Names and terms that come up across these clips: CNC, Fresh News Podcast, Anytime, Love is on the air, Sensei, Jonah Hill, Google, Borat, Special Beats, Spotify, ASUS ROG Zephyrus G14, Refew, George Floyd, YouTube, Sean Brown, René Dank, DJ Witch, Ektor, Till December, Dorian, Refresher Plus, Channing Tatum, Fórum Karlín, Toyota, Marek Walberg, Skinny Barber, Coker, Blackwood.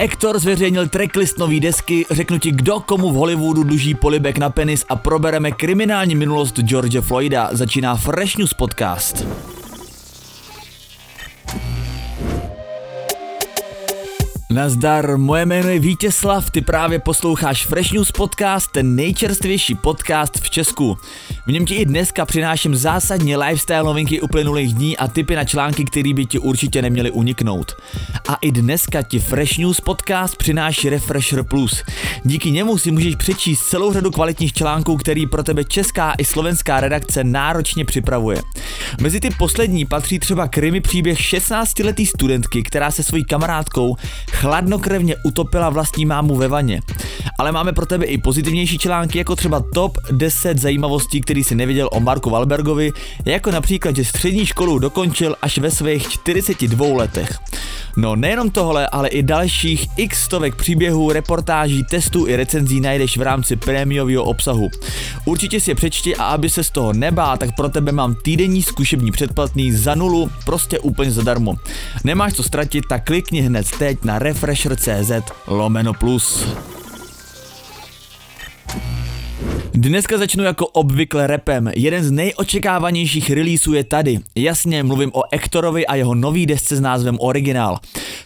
Ektor zveřejnil tracklist nový desky, řeknu ti, kdo komu v Hollywoodu dluží polibek na penis a probereme kriminální minulost George Floyda. Začíná Fresh News Podcast. Nazdar, moje jméno je Vítězslav, ty právě posloucháš Fresh News Podcast, ten nejčerstvější podcast v Česku. V něm ti i dneska přináším zásadně lifestyle novinky uplynulých dní a tipy na články, které by ti určitě neměly uniknout. A i dneska ti Fresh News Podcast přináší Refresher Plus. Díky němu si můžeš přečíst celou řadu kvalitních článků, který pro tebe česká i slovenská redakce náročně připravuje. Mezi ty poslední patří třeba krimi příběh 16leté studentky, která se svojí kamarádkou chladnokrevně utopila vlastní mámu ve vaně. Ale máme pro tebe i pozitivnější články, jako třeba top 10 zajímavostí, který si nevěděl o Marku Walbergovi, jako například, že střední školu dokončil až ve svých 42 letech. No nejenom tohle, ale i dalších x stovek příběhů, reportáží, testů i recenzí najdeš v rámci prémiového obsahu. Určitě si je přečti a aby se z toho nebál, tak pro tebe mám týdenní zkušební předplatný za 0, prostě úplně zadarmo. Nemáš co ztratit, tak klikni hned teď na refresher.cz/plus. Dneska začnu jako obvykle rapem. Jeden z nejočekávanějších releaseů je tady. Jasně, mluvím o Ektorovi a jeho nový desce s názvem Originál.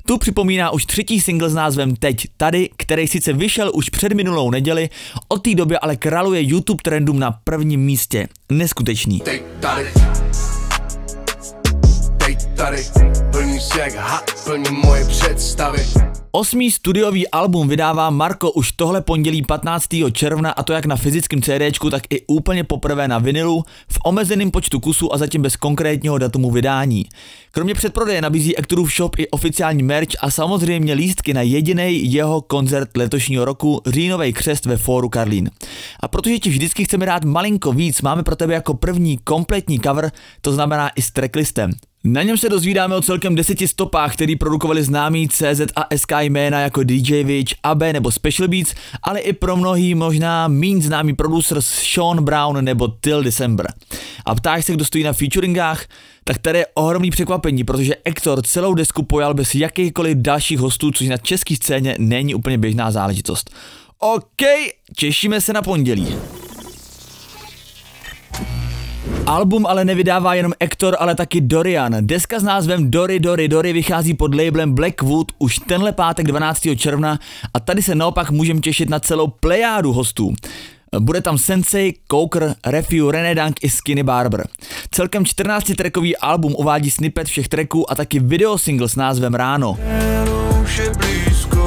Tu připomíná už třetí single s názvem Teď tady, který sice vyšel už před minulou neděli, od té doby ale králuje YouTube trendům na prvním místě. Neskutečný. Teď tady, plní se jak had, plní moje představy. 8. studiový album vydává Marko už tohle pondělí 15. června, a to jak na fyzickém CDčku, tak i úplně poprvé na vinilu, v omezeném počtu kusů a zatím bez konkrétního datumu vydání. Kromě předprodeje nabízí Ektorův shop i oficiální merch a samozřejmě lístky na jedinej jeho koncert letošního roku, říjnovej křest ve Fóru Karlín. A protože ti vždycky chceme dát malinko víc, máme pro tebe jako první kompletní cover, to znamená i s tracklistem. Na něm se dozvídáme o celkem 10 stopách, který produkovali známí CZ a SK jména jako DJ Witch, AB nebo Special Beats, ale i pro mnohý možná míň známý producer Sean Brown nebo Till December. A ptáš se, kdo stojí na featuringách? Tak tady je ohromný překvapení, protože Ektor celou desku pojal bez jakýchkoliv dalších hostů, což na české scéně není úplně běžná záležitost. OK, těšíme se na pondělí. Album ale nevydává jenom Ektor, ale taky Dorian. Deska s názvem Dory Dory Dory vychází pod labelem Blackwood už tenhle pátek 12. června a tady se naopak můžeme těšit na celou plejádu hostů. Bude tam Sensei, Coker, Refew, René Dank i Skinny Barber. Celkem 14-trackový album uvádí snippet všech tracků a taky videosingle s názvem Ráno. Ráno už je blízko.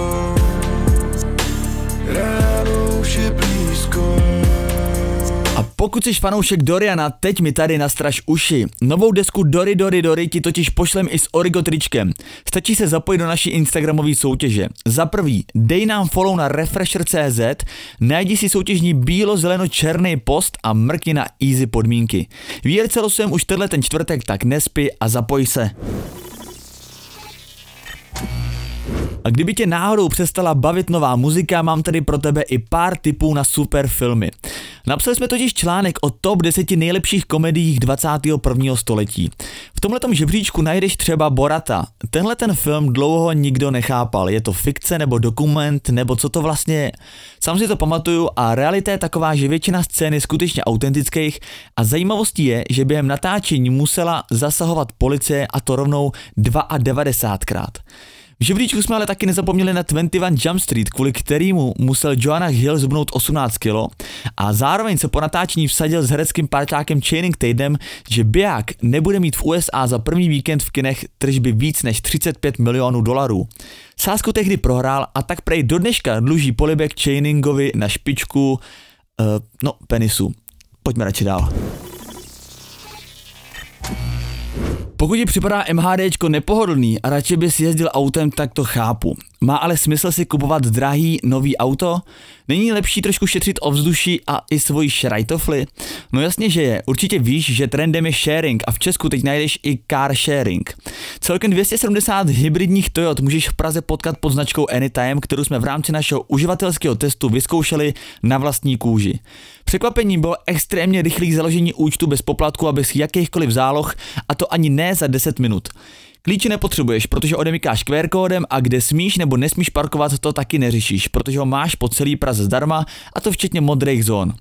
A pokud jsi fanoušek Doriana, teď mi tady nastraž uši. Novou desku Dory Dory Dory ti totiž pošlem i s Origo tričkem. Stačí se zapojit do naší instagramové soutěže. Za prvý, dej nám follow na refresher.cz, najdi si soutěžní bílo-zeleno-černý post a mrkni na easy podmínky. Výherce losujeme už tenhle ten čtvrtek, tak nespi a zapoj se. A kdyby tě náhodou přestala bavit nová muzika, mám tady pro tebe i pár tipů na super filmy. Napsali jsme totiž článek o top 10 nejlepších komediích 21. století. V tomhletom žebříčku najdeš třeba Borata. Tenhle ten film dlouho nikdo nechápal. Je to fikce nebo dokument, nebo co to vlastně je? Sám si to pamatuju a realita je taková, že většina scén je skutečně autentických a zajímavostí je, že během natáčení musela zasahovat policie, a to rovnou 92krát. V žebříčku jsme ale taky nezapomněli na 21 Jump Street, kvůli kterému musel Jonah Hill zhubnout 18 kilo a zároveň se po natáčení vsadil s hereckým parťákem Channing Tatum, že biják nebude mít v USA za první víkend v kinech tržby víc než $35 milionů. Sázku tehdy prohrál a tak prej do dneška dluží polibek Channingovi na špičku, penisu. Pojďme radši dál. Pokud ti připadá MHDčko nepohodlný a radši bys jezdil autem, tak to chápu. Má ale smysl si kupovat drahý nový auto? Není lepší trošku šetřit ovzduší a i svoji šrajtofly? No jasně, že je. Určitě víš, že trendem je sharing a v Česku teď najdeš i car sharing. Celkem 270 hybridních Toyot můžeš v Praze potkat pod značkou Anytime, kterou jsme v rámci našeho uživatelského testu vyzkoušeli na vlastní kůži. Překvapením bylo extrémně rychlé založení účtu bez poplatku a bez jakýchkoliv záloh, a to ani ne za 10 minut. Klíče nepotřebuješ, protože odemykáš QR kódem a kde smíš nebo nesmíš parkovat, to taky neřešíš, protože ho máš po celý Praze zdarma, a to včetně modrých zón.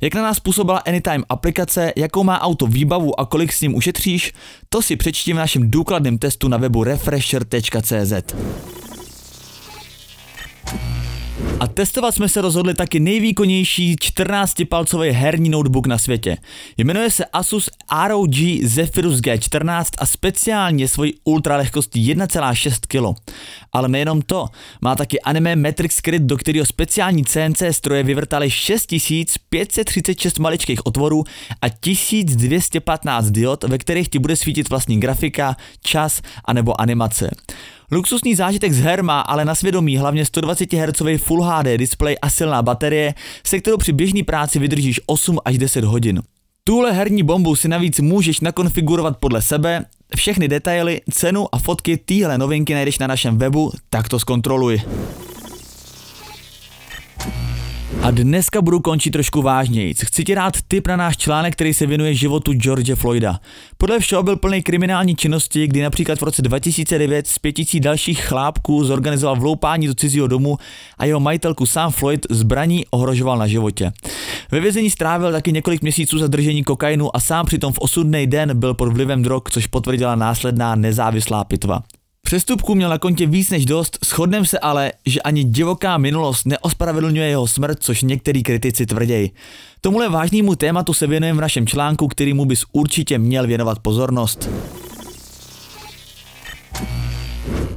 Jak na nás působila Anytime aplikace, jakou má auto výbavu a kolik s ním ušetříš, to si přečti v našem důkladném testu na webu refresher.cz. A testovat jsme se rozhodli taky nejvýkonnější 14-palcový herní notebook na světě. Jmenuje se ASUS ROG Zephyrus G14 a speciálně svojí ultralehkostí 1,6 kg. Ale nejenom to, má taky anime Matrix kryt, do kterého speciální CNC stroje vyvrtaly 6536 maličkých otvorů a 1215 diod, ve kterých ti bude svítit vlastní grafika, čas anebo animace. Luxusní zážitek z her má ale na svědomí hlavně 120 Hz Full HD display a silná baterie, se kterou při běžné práci vydržíš 8 až 10 hodin. Tuhle herní bombu si navíc můžeš nakonfigurovat podle sebe, všechny detaily, cenu a fotky téhle novinky najdeš na našem webu, tak to zkontroluj. A dneska budu končit trošku vážněji. Chci ti dát tip na náš článek, který se věnuje životu George Floyda. Podle všeho byl plný kriminální činnosti, kdy například v roce 2009 s 5000 dalších chlápků zorganizoval vloupání do cizího domu a jeho majitelku Sam Floyd zbraní ohrožoval na životě. Ve vězení strávil taky několik měsíců za držení kokainu a sám přitom v osudnej den byl pod vlivem drog, což potvrdila následná nezávislá pitva. Přestupků měl na kontě víc než dost, shodneme se ale, že ani divoká minulost neospravedlňuje jeho smrt, což některý kritici tvrdějí. Tomuhle vážnému tématu se věnujeme v našem článku, kterýmu bys určitě měl věnovat pozornost.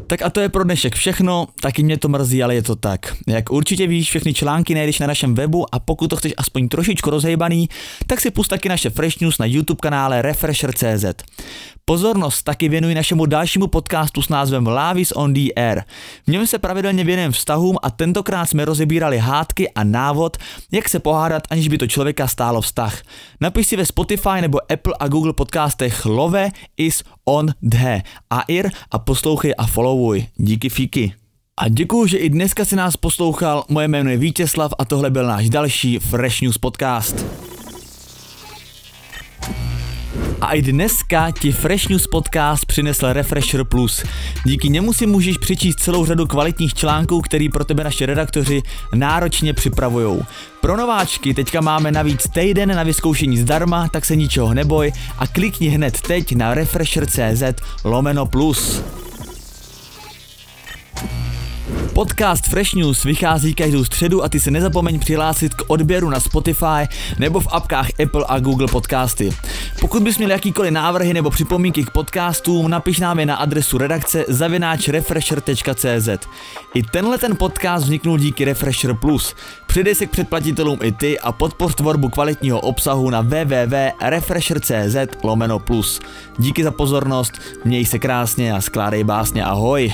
Tak a to je pro dnešek všechno, taky mě to mrzí, ale je to tak. Jak určitě víš, všechny články najdeš na našem webu a pokud to chceš aspoň trošičku rozhejbaný, tak si pust taky naše Fresh News na YouTube kanále Refresher.cz. Pozornost taky věnuji našemu dalšímu podcastu s názvem Love is on the air. V něm se pravidelně věnujeme vztahům a tentokrát jsme rozebírali hádky a návod, jak se pohádat, aniž by to člověka stálo vztah. Napiš si ve Spotify nebo Apple a Google podcastech Love is on the air a poslouchej a followuj. Díky fíky. A děkuju, že i dneska si nás poslouchal. Moje jméno je Vítězslav a tohle byl náš další Fresh News podcast. A i dneska ti Fresh News podcast přinesl Refresher Plus. Díky němu si můžeš přečíst celou řadu kvalitních článků, který pro tebe naši redaktoři náročně připravujou. Pro nováčky teďka máme navíc týden na vyzkoušení zdarma, tak se ničeho neboj a klikni hned teď na refresher.cz/plus. Podcast Fresh News vychází každou středu a ty se nezapomeň přihlásit k odběru na Spotify nebo v apkách Apple a Google Podcasty. Pokud bys měl jakýkoliv návrhy nebo připomínky k podcastům, napiš nám je na adresu redakce@refresher.cz. I tenhle podcast vzniknul díky Refresher Plus. Přidej se k předplatitelům i ty a podpoř tvorbu kvalitního obsahu na www.refresher.cz/plus. Díky za pozornost, měj se krásně a skládej básně, ahoj!